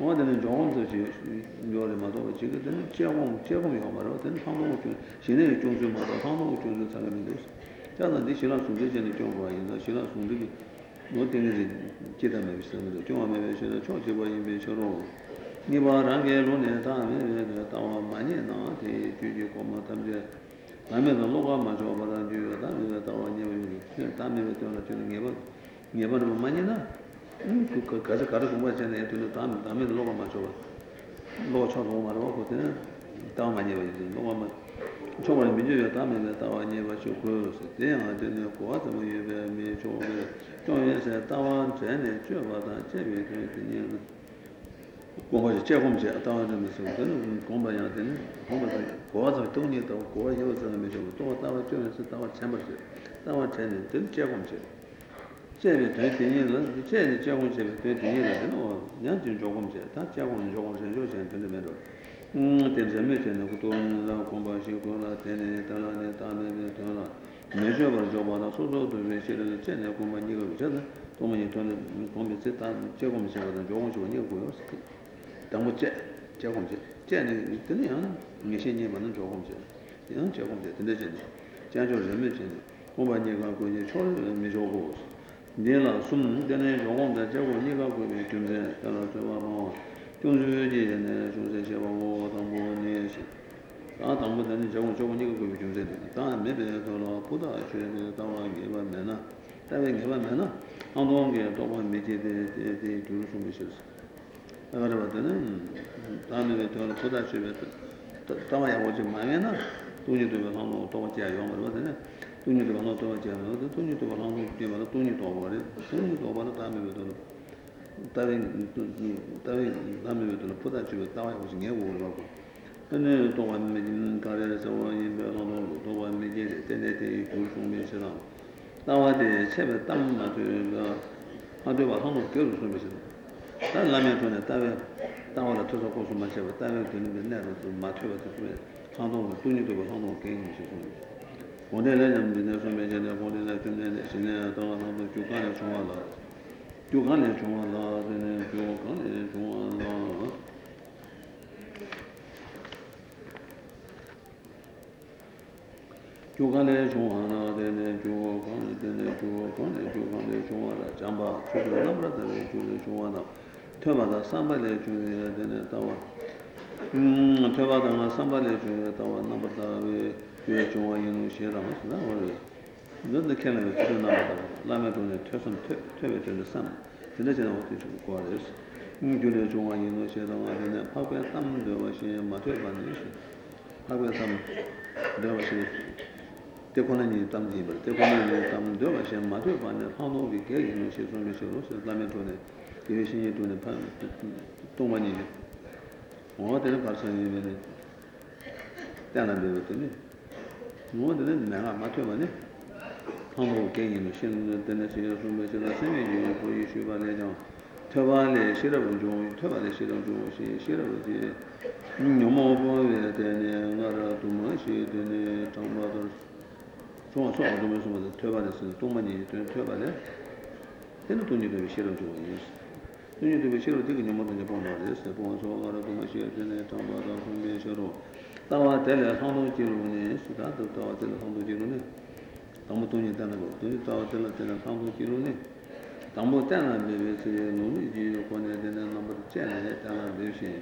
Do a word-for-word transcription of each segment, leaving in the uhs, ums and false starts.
어디는 종원도지 요리 마도 지금 제공 제공이 오마로 되는 상황을 좀 진행을 좀 좀마다 상황을 좀 잘하는데 저는 대신한 순대전의 경우가 있는 신한 순대기 뭐 때문에 기다매 있었는데 경험에 대해서 초지와 인베처럼 니바랑에 논에 다음에 다와 많이 나한테 주지 고마 담제 남에서 로가 맞아 받아 주다 남에서 다와 님이 다음에 때문에 저는 예번 예번 많이 나 그 가서 가서 공부할 때는 애들은 다음 다음에 로가 맞춰 로가 쳐서 말하고 그때는 다음 많이 해야지 로가 저번에 민주야 다음에 다와 아니야 맞죠 그래서 내가 되는 거 같아 뭐 예배 미 저거 저에서 다와 전에 줘봐다 제비 되는 공부지 제공제 다와는 무슨 그런 공부해야 되는 공부를 거기서 돈이 더 거기서 하면 저또 다와 줘서 다와 참을 다와 전에 든 제공제 제일 대신은 제일 제일 제일 대신은 어 냥진 조금 제다 제공은 조금 제일 제일 되는 대로 음 대전에 되는 것도 공부하시고 나한테 달아내 다음에 달아 내셔버 줘봐라 소소도 외실을 제일 공부만 이거 제가 도문이 돈은 공부 제다 제공 제거는 조금 좀 이거고요. 당부 제 제공 제 제는 있더냐 내신님은 조금 제 이런 조금 제 근데 제는 제가 저는 공부하니까 그게 처음 매셔고 내가 숨 전에 조금도 제고 네가 그 좀데 따라서 뭐 동주지 전에 조세 제보고 당분에 아 당분에 저거 저거 네가 그 좀데 다음에 내가로 보다 저는 당하게 만나 다음에 만나 안동에 도반 미제데 데 둘숨 있었어 내가 봤더니 다음에 저는 보다 저는 당하야 오지 마면은 돈이 되면 한번 또 제가 용을 받네 돈이도 많아 또 제가 돈이도 많아 제가 돈이도 오버래 돈이도 오버나 다음에 돈은 다른 다른 다음에 돈은 보다지고 다와 오신 게 오고 근데 또 완전히 가려서 원인 변호로 또 완전히 때내때 조심해서라 나와대 제가 땀 맞으려 아주 많은 걸 조심해서 난 라면 전에 다음에 다음에 또 고소만 제가 다음에 되는 내로 좀 맞춰서 그래 상동 돈이도 많아 게임 있어서 음, 그 좋아하는 시라마 나와요. 근데 걔는 그 나와요. 라마돈에 퇴선 퇴퇴되는 산. 근데 제가 어떻게 고려해요? 음, 그래 좋아하는 시라마는 파괴 담도 와시 맞을 반드시. 파괴 담 되어서 대권이 담지 말. 대권이 담도 와시 맞을 반에 한노비 개인 시선을 쓰고 라마돈에 예신이 돈에 파 동안이 뭐 되는 발생이 되는 뭐든 내가 맞춰봐네. 한국 개인의 신은 대내시에 좀 제가 세미에 보이 수반에죠. 토반에 싫어본 중 토반에 싫어본 중 싫어지. 너무 보여야 되네. 나라도 뭐시 되네. 정말들 좋아서 얻으면서 토반에서 동만이 된 토반에 되는 돈이 되게 싫어 줘요. 돈이 되게 싫어 되게 너무 많이 벌어서 보면서 나라도 뭐시 되네. 정말들 분명히 싫어. 다와 때려 상도 지루네 수다도 다와 때려 상도 지루네 아무 돈이 있다는 거 돈이 다와 때려 때려 상도 지루네 담보 때는 베베스에 놓는 이제 권에 되는 넘버 쟤네 다는 베시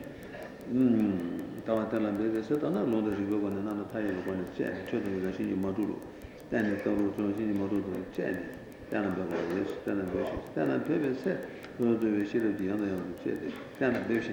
음 다와 때려 베베스 다는 놓는 지고 권에 나는 타이로 권에 쟤 저도 신이 모두로 때는 더로 신이 모두로 쟤네 다는 베베스 다는 베시 다는 베베스 모두 시를 비하는 양 쟤네 다는 베시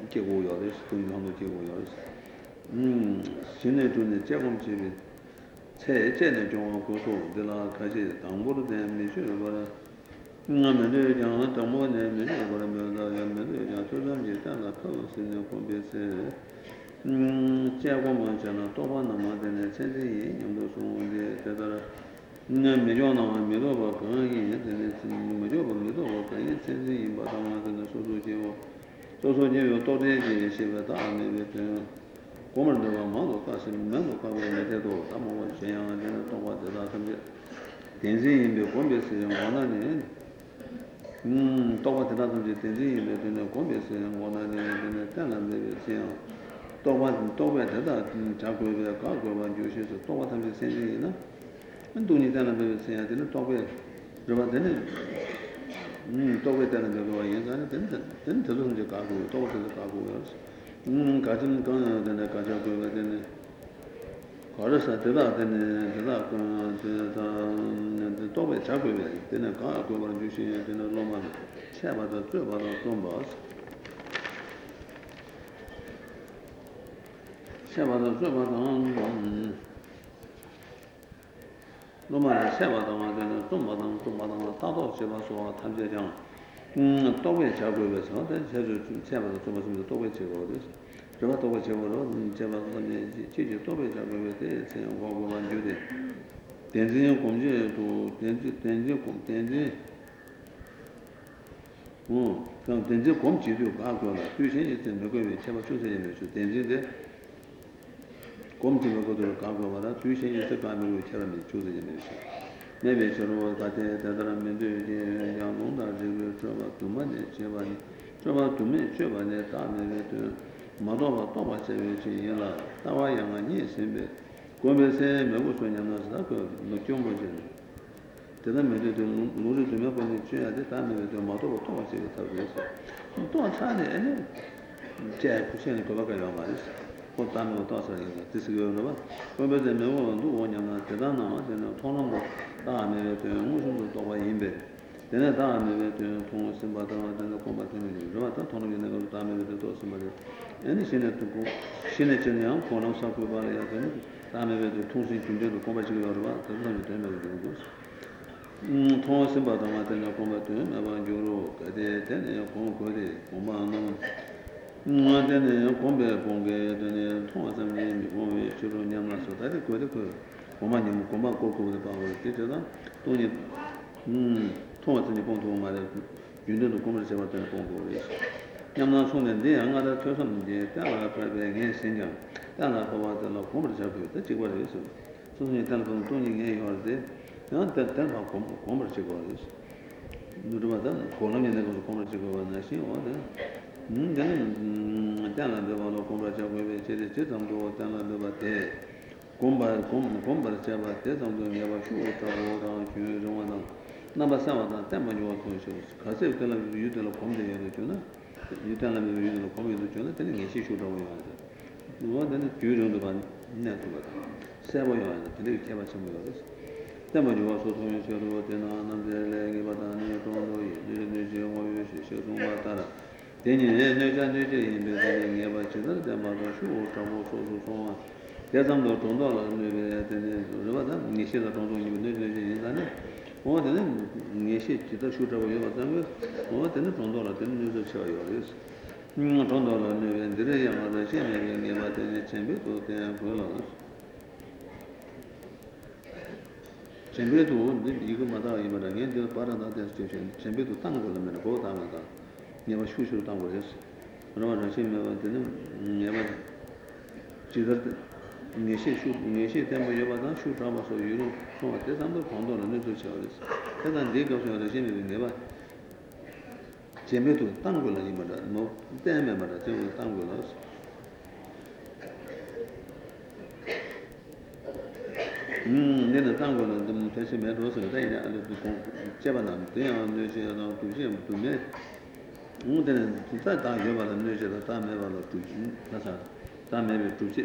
이렇게 오요. 그래서 동영상도 찍고 오요. 음, 신의 존재 제공집이 제제는 좀 고소 내가 같이 당보로 되는 줄 알아. 나면은 양은 당보는 내는 거라면 나면은 양 조상이 땅나 터스는 공부해서 음, 제가 먼저는 또 만나면 제대로 영도 소문에 제대로 내면은 매도 봐. 그게 되는 매도 봐. 매도 봐. 그게 제대로 바탕하는 소소지요. 소소지요 또 되게 시바다 안에 고만도가 많고 가슴 많고 가버는 데도 아무 제한은 또 와다 근데 된지인데 공부했어요. 원하는 음, 또 와다 근데 된지인데 공부했어요. 원하는 데는 또만 또에 대다 자고에 가고만 주셔서 또 같은 생이나 돈이 되는 데서 해야 되는 또에 들어가는 음 또에 되는 데가 예산에 된다 된 들은 데 가고 또 가고 음 가진 거는 내가 가지고 되는 걸어서 들어야 되는 그래서 그 또에 자고에 되는 가고만 주셔야 되는 로만 세바도 들어가도 좀 봐. 세바도 세바도 로마의 세바도 와서는 좀바당 좀바당 따도 세바소와 탐제장 음 또왜 자고에서 제주 세바도 좀좀 또왜 제거를 제가 또왜 제거를 제바도 이제 제주 또왜 자고에서 제가 고고만 주대 된지는 공제도 된지 된지 공 된지 음 그럼 된지 공지도 가고라 최신이 된 거에 제가 추세를 주 된지데 검증하고도 가고마다 주의신에서 가면을 처럼이 조절되면서 내배 서로 같은 대단한 면들이 양농다 지역을 들어가 두만에 제반이 저번 두면 저번에 다음에도 마도마 또 마찬가지로 지연라 나와 양아니 선배 고면세 매고소냐나서 그 노경보전 대단 면들도 노를 좀 해보니 줘야 돼 다음에도 마도마 또 마찬가지로 타고서 또 차네 제 부신이 거가 양아니 고담으로 따서니까 디스거는 뭐면은 뭐도 원양아 대단하나 되는 통로도 다음에 또 무슨 또 와인데 내가 다음에 또 통신 받아가는 거 받는 거 맞다 통로는 다음에 또 쓰면 아니 신의 또 신의 전형 고놈 상품 받아야 되는 다음에 또 통신 준비도 고마지고 여러분 그러면 되는 거고 음 통신 받아가는 거 받는 아마 요로 그때 되는 거 거기 고마는 나는 공부 공부에 되는 통화점이 공부에 주로 냠나서 다들 그래도 그 고만님 고만 고고도 바로 되잖아. 돈이 음 통화점이 공부 말에 윤도도 공부를 제가 또 공부를 냠나 손인데 안 가다 쳐서는데 따라 발배에 신경 따라 보아들라 공부를 잡고 또 지고 있어. 손이 단돈 돈이 해요데 나한테 단돈 공부 공부를 지고 있어. 누르마다 고놈이 내가 공부를 지고 나시 오다. 음, 저는 대한민국으로 공부하자고 제대 제정도 대한민국한테 공부 공부 공부를 잡아 대정도 해가지고 저거랑 주종원은 남아서만 때문에 좋아서 가서 그때는 유도로 공부해야 되잖아. 유도는 유도로 공부해도 좋나 되는 게 시초라고 해야 돼. 뭐는 주종도 반 내도가. 세워야 돼. 근데 제가 좀 모르겠어. 때문에 와서 돈이 저러 되나 남들에게 받아니 돈도 이제 이제 오해 시시도 받아라. 대니에 내장들이 인베들이 예바치들 담아서 오타고 소소소 대장도 돈도를 내베들이 저러다 니시도 돈도 인베들이 인다네 뭐든 니시 지도 쇼다고 요다면 뭐든 돈도를 되는 저 쳐요. 음 돈도를 내베들이 양아들 제메 예바들이 쳔베도 대보라스 쳔베도 이거 마다 이마랑에 저 바라나데스 쳔베도 땅고는 보다마다 내가 쉬쉬로 담고 했어. 그러면 선생님은 되는 내가 지들 내시 쉬 내시 때문에 여바다 쉬 담아서 유로 소한테 담도 건도는 늘 저랬어. 그러나 내가 선생님이 내가 재미도 담고는 이마다 뭐 때문에 말아 저 담고는 음 내가 담고는 좀 다시 매로서 내가 알고 제바나 그냥 내가 도시에 도매 우드는 진짜 다 여발은 내셔다 담에발로 두지 나사 담에베 두지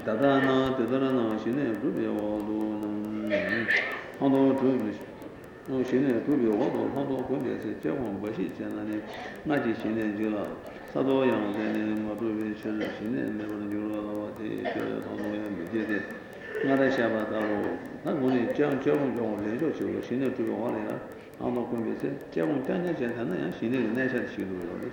Dadana, Dadana, Shine, Ruby, Hondo, Ruby, Shine, Ruby, Hondo, Hondo, Ruby, Jevon, Bashi, Janani, Naji, Shine, Jula, Sado, Yang, Ruby, Shine, Never, Jula, Hondo, and Bidid, Nada Shabataro, not only Jan, Jevon, Jevon, Shine, Ruby, Hondo, Ruby, Jevon, Tanya, Jantana, Shine, Nasha, Shine,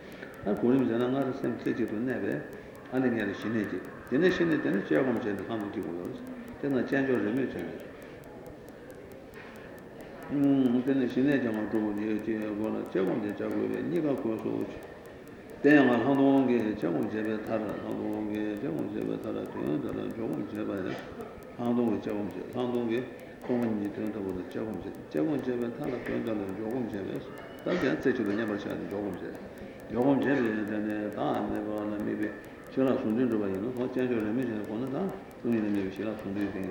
quoi nous en a simple tu ne veux 안에 내려 신내지. 내내 신내 때는 제가 먼저 가면 되고 그러죠. 내가 장조를 몇 장. 음, 내내 신내 장을 두고 이제 뭐라 제가 먼저 자고 왜 네가 거기서 오지. 내가 하는 게 제가 제베 타라 하는 게 제가 제베 타라 되는 조금 제베 하는 게 제가 먼저 하는 게 공원이 되는 거보다 제가 먼저 제가 제베 타라 되는 조금 제베 다들 제대로 내가 찾는 조금 제베 조금 제베는 다 내가 maybe Shela Sunday to Baino, or Chancho Remy, and Ponada, doing the new Shela Sunday thing.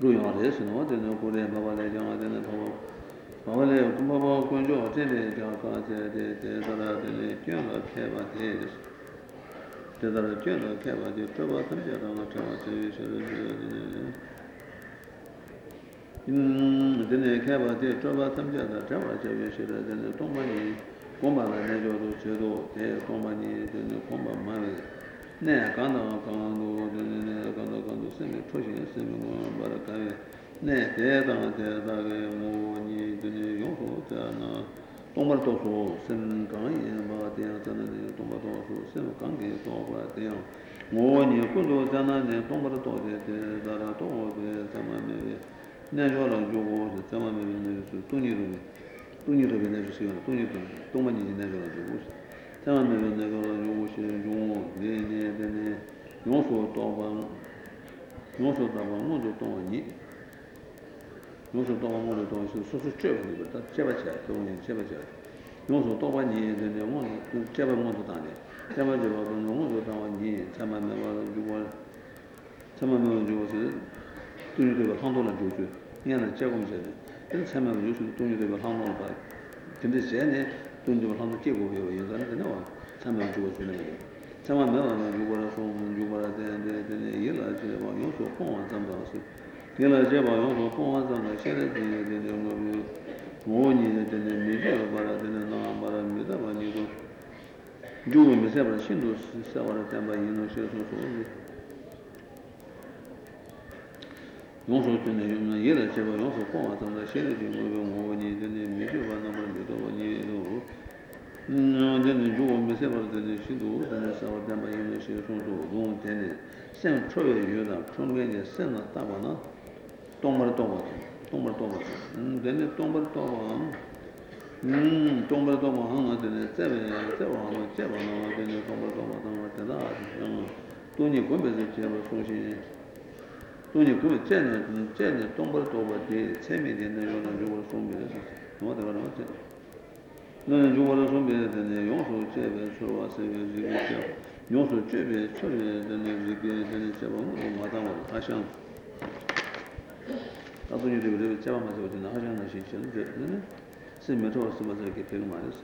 Doing all this, and what they know for them, Baba Legion, and the Power. Baba, Baba, Conjo, Tele, Java, Tedara, the Java, Cava, Tedis. Tedara, Java, Cava, the Tava, Tava, Tava, then a Cava, the Tava, Tava, Tava, then the Tomani. Comba la ne jo do che do te comba ni de ne comba ma ne ka na ka do de ne ka do ka do se ne to jin se mo ba ra ka ne te da te da ge mo ni de ne yo ko ta na tomba to so sen ka ni ba de ta na de tomba to so se ka ge to ba de mo ni ko do ta na ne tomba to de de da ra to de ta ma ne ne jo la jo go de ta ma ne su to ni ro Tony Revenue, Tony Tomani Never Jobs. Tell me when never you wish you no so tovan no so tovan no toni no so tovan no toni so so cheven but that cheva che toni cheva che no so tovan ni de ne mo cheva mo to tane cheva de mo no so tovan ni chema me wa ju wa chema me ju se tuni de hang do la ju ju ni na che gong se 참여는 요즘 동료들과 상담을 봐. 근데 전에 동료들과 상담 끼고 배워요. 얘는 나와. 참여를 주고 주는 거예요. 참여는 누구나 소문 누구나 되는데 얘는 제가 요소 공원 담당하고. 얘는 제가 요소 공원 담당을 해야 되는데 너무 뭐니 되는 미래가 바라는 나만 바랍니다. 아니고 주면 세번 신도 세월을 담아 있는 소소 용서 때문에 용서 예를 제가 용서 포함한다 셰를 지금 뭐니 되네 미디어가 너무 미디어니로 음 근데 주고 메시지를 되는 시도 그래서 담바 있는 시도도 돈 되네 생 초에 유다 총견에 생나 담아나 동물 동물 동물 동물 음 근데 동물 동물 음 동물 동물 하나 되네 제발 제발 제발 하나 되네 동물 동물 동물 되다 돈이 고면서 제발 소신 돈이 그 쟤는 쟤는 동벌 도벌이 셈이 되는 요는 요걸 손비에서 뭐다 그러나 어째 너는 요걸 손비에 되는 용서 제배 소와서 이게 용서 제배 처리 되는 이게 되는 제범은 마당으로 다시 한 나중에 되게 제범하지 어디나 하자는 시점 되는 세메토 스마트 이렇게 되는 말이죠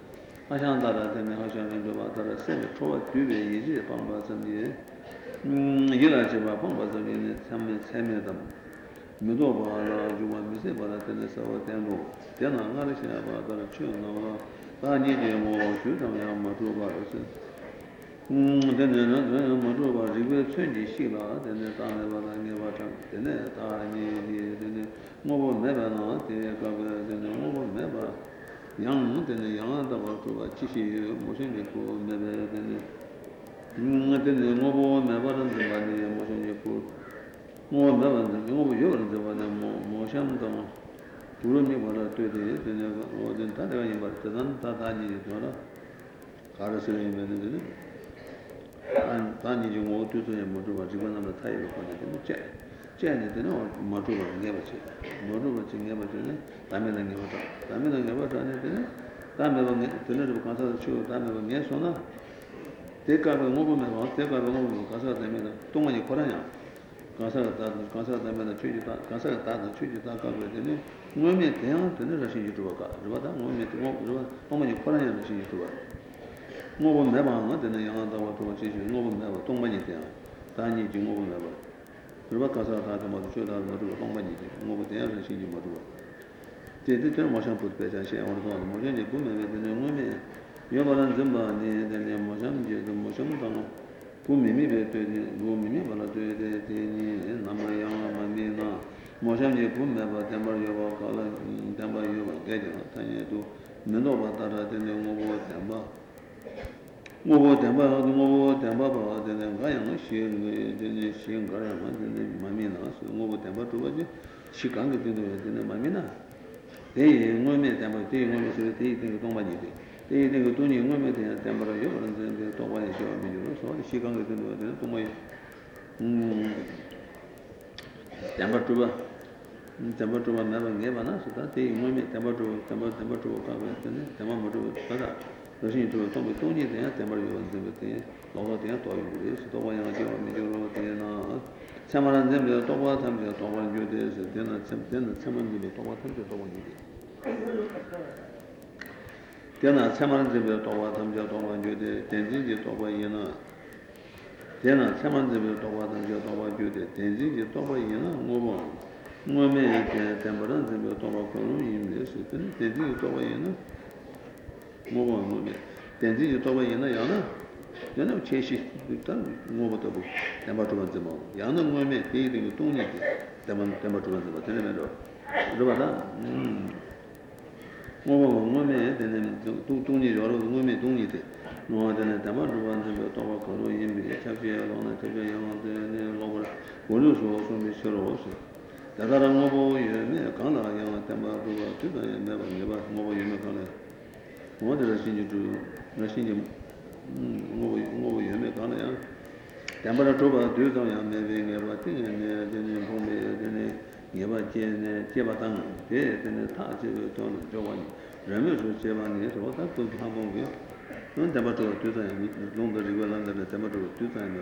하시는 따라 되는 하시는 거 따라 세메토 뒤에 이제 방바선이 음, 이라 제가 방바서는 참에 참에다. 무도 봐라 주만 미세 바라테네 사와테노. 내가 나가르시나 바다라 추노. 바니데 뭐 주담야 마도 바르스. 음, 내는 마도 바 리베 쳔디 시라. 내는 다네 바다네 바타. 내는 다니 내는 뭐 내바나 데가 내는 뭐 내바. 양 내는 양한다 바도 지시 모션이 고 내는 응한테는 뭐뭐 나버는 데만이 모션이고 뭐 나버는 거 요런 데만이 모션도 둘은 뭐라 되게 되는 어든 다가 이 버튼 다다니 되나 가르스는 되는 단지 좀 어두서야 모두가 집안하면 타이를 거든요. 제 제한에도 모두가 내버지. 모두가 내버지네. 담에는 내버다. 담에는 내버다는데 담에는 들으려고 가서 주 담에는 내서나 대가로 먹으면 대가로 먹으면 가서 담에는 동안이 걸어요. 가서 다 가서 담에는 취지다. 가서 다 취지다 가거든요. 몸에 대한 되는 것이 유도가. 그러다 몸에 뭐 어머니 걸어야 되는 것이 유도가. 모범 매방은 되는 양한다고 또 지시 모범 매방 동반이 돼요. 단위지 모범 매방. 그러면 가서 가서 모두 저다 모두 동반이지. 모범 대야는 신이 모두. 제대로 모션 부대자시 어느 모션이 보면 되는 몸에 여발한 점만에 되는 모션 제도 모션도 보미미 되는 몸이 발아도 되는 남아야 만이나 모션이 보면 봐 담바 여발 가라 담바 여발 되죠. 단위도 너도 받아라 되는 모범 담바 모보 담바도 모보 담바바 되는 가양은 시행에 되는 시행가라만 되는 마음이나서 모보 담바도 뭐지 시간이 되는 마음이나 대의 몸에 담바 대의 몸에 그 대의 동반이 돼 대의 그 돈이 몸에 대한 담바로 여는 데 동반이 되어 비로소 시간이 되는 동반이 음 담바도 봐 담바도 봐 나는 게 많아서 다 대의 몸에 담바도 담바 담바도 가면 되는 담바 모두 받아 그래서 또 돈이 돼야 때문에 요즘에 너가 돼야 또 이제 또 뭐냐면 이제 되나 참아는 데도 또 뭐가 담겨 또 뭐가 돼서 되나 참든 참은 데도 또 뭐가 담겨 또 뭐가 되나 참아는 데도 또 뭐가 담겨 또 뭐가 돼 된지 또 뭐가 얘나 되나 참아는 데도 또 뭐가 담겨 또 뭐가 돼 된지 또 뭐가 얘나 뭐 뭐에 때문에 데도 또 뭐가 그러면 이제 된지 또 뭐가 얘나 뭐가 뭐네. 된지 또 뭐에나 야나. 야나 제시 일단 뭐부터 뭐. 담바도 먼저 뭐. 야나 뭐에 대해서 동네. 담바 담바도 먼저 뭐. 되네요. 그러다 음. 뭐뭐 뭐에 되는 동 동네 여러 뭐에 동네들. 뭐하는 담바도 먼저 또 거로 임비 차피야로나 차피야로나 로버. 원료소 소미처럼 오세. 다다랑 뭐에 강나 양아 담바도 두다 내가 내가 뭐에 내가 모든 신주도 신주 뭐 뭐 예매 가나야 담바라 도바 되잖아 매매에 같은 내는 공부에 되는 예바 제네 제바당 되는 타지도 돈 저원 그러면서 제반에 저다 또 한번 보여 넌 담바도 되잖아 농도 리고란데 담바도 되잖아